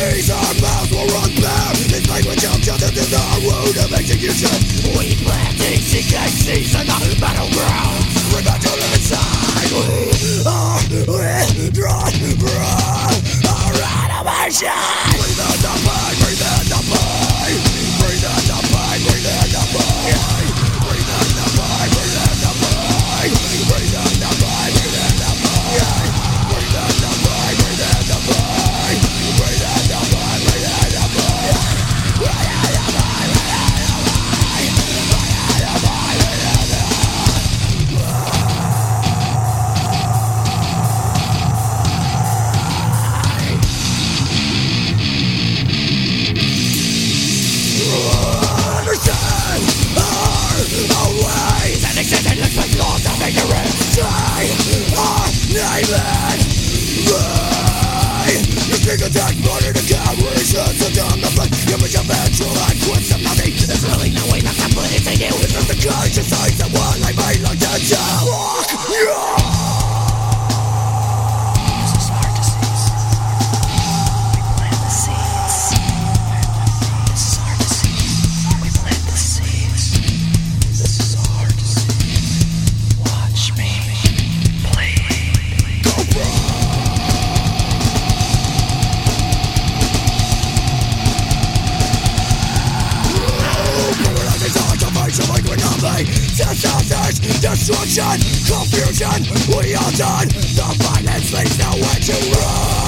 disease, our mouths will run bare. This language of justice is our road of execution. We plant these CKCs on the battleground. We're back to the side. We are withdrawn from our animation. Breathe in the pain, breathe in the pain. Breathe in the pain, breathe in the pain. Breathe in the pain, breathe in the pain. Breathe in the pain, breathe in the pain. Breathe in the pain, breathe in the pain. Breathe in the pain, breathe in the pain. Breathe in the pain, breathe in the pain. Breathe in the pain, breathe in the pain. Understand our ways and existence looks like laws of ignorance. They are nameless. Take a dark morning to carry shots of dumb the flesh. Give us your ventral and quips of nothing. There's really no way left to put it to you. It's just the conscious eyes that one I made like that child. Fuck you! It's a smart disease. We plant the seeds. This is our disease. We plant the seeds. This is our disease. Watch me play. Go bro! Destruction, confusion, we are done. The violence leads nowhere to run.